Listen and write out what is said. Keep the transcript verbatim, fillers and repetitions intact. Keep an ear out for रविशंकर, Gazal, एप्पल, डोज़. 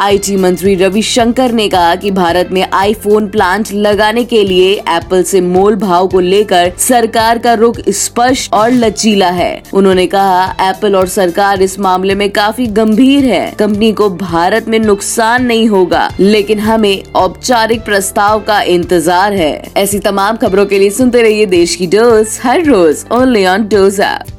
IT मंत्री रविशंकर ने कहा कि भारत में आईफोन प्लांट लगाने के लिए एप्पल से मोल भाव को लेकर सरकार का रुख स्पष्ट और लचीला है। उन्होंने कहा, एप्पल और सरकार इस मामले में काफी गंभीर है। कंपनी को भारत में नुकसान नहीं होगा, लेकिन हमें औपचारिक प्रस्ताव का इंतजार है। ऐसी तमाम खबरों के लिए सुनते रहिए देश की डोज़ हर रोज ओनली ऑन डोज़ ऐप।